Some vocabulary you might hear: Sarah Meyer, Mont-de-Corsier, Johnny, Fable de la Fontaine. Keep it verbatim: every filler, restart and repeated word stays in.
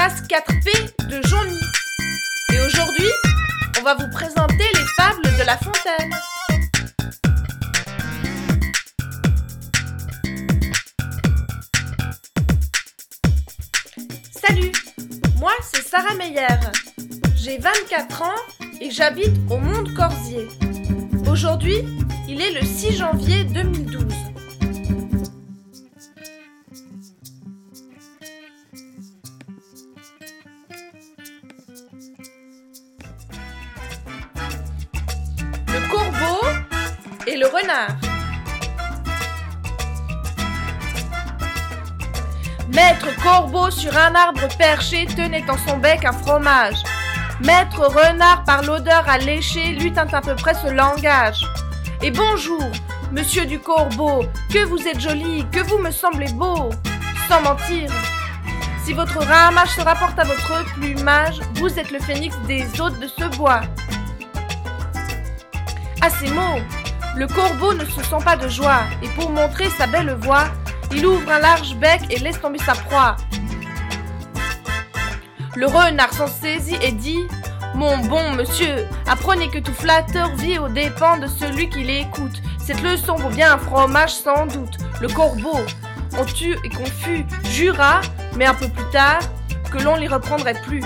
classe quatre P de Johnny. Et aujourd'hui, on va vous présenter les Fables de la Fontaine. Salut, moi c'est Sarah Meyer. J'ai vingt-quatre ans et j'habite au Mont-de-Corsier. Aujourd'hui, il est le six janvier deux mille douze. Le corbeau et le renard. Maître corbeau sur un arbre perché tenait dans son bec un fromage. Maître renard par l'odeur alléchée lutin à peu près ce langage. Et bonjour, monsieur du corbeau, que vous êtes joli, que vous me semblez beau. Sans mentir, si votre ramage se rapporte à votre plumage, vous êtes le phénix des hôtes de ce bois. À ces mots, le corbeau ne se sent pas de joie, et pour montrer sa belle voix, il ouvre un large bec et laisse tomber sa proie. Le renard s'en saisit et dit: « Mon bon monsieur, apprenez que tout flatteur vit aux dépens de celui qui l'écoute. Cette leçon vaut bien un fromage sans doute. » Le corbeau, on tue et confus, jura, mais un peu plus tard, que l'on l'y reprendrait plus.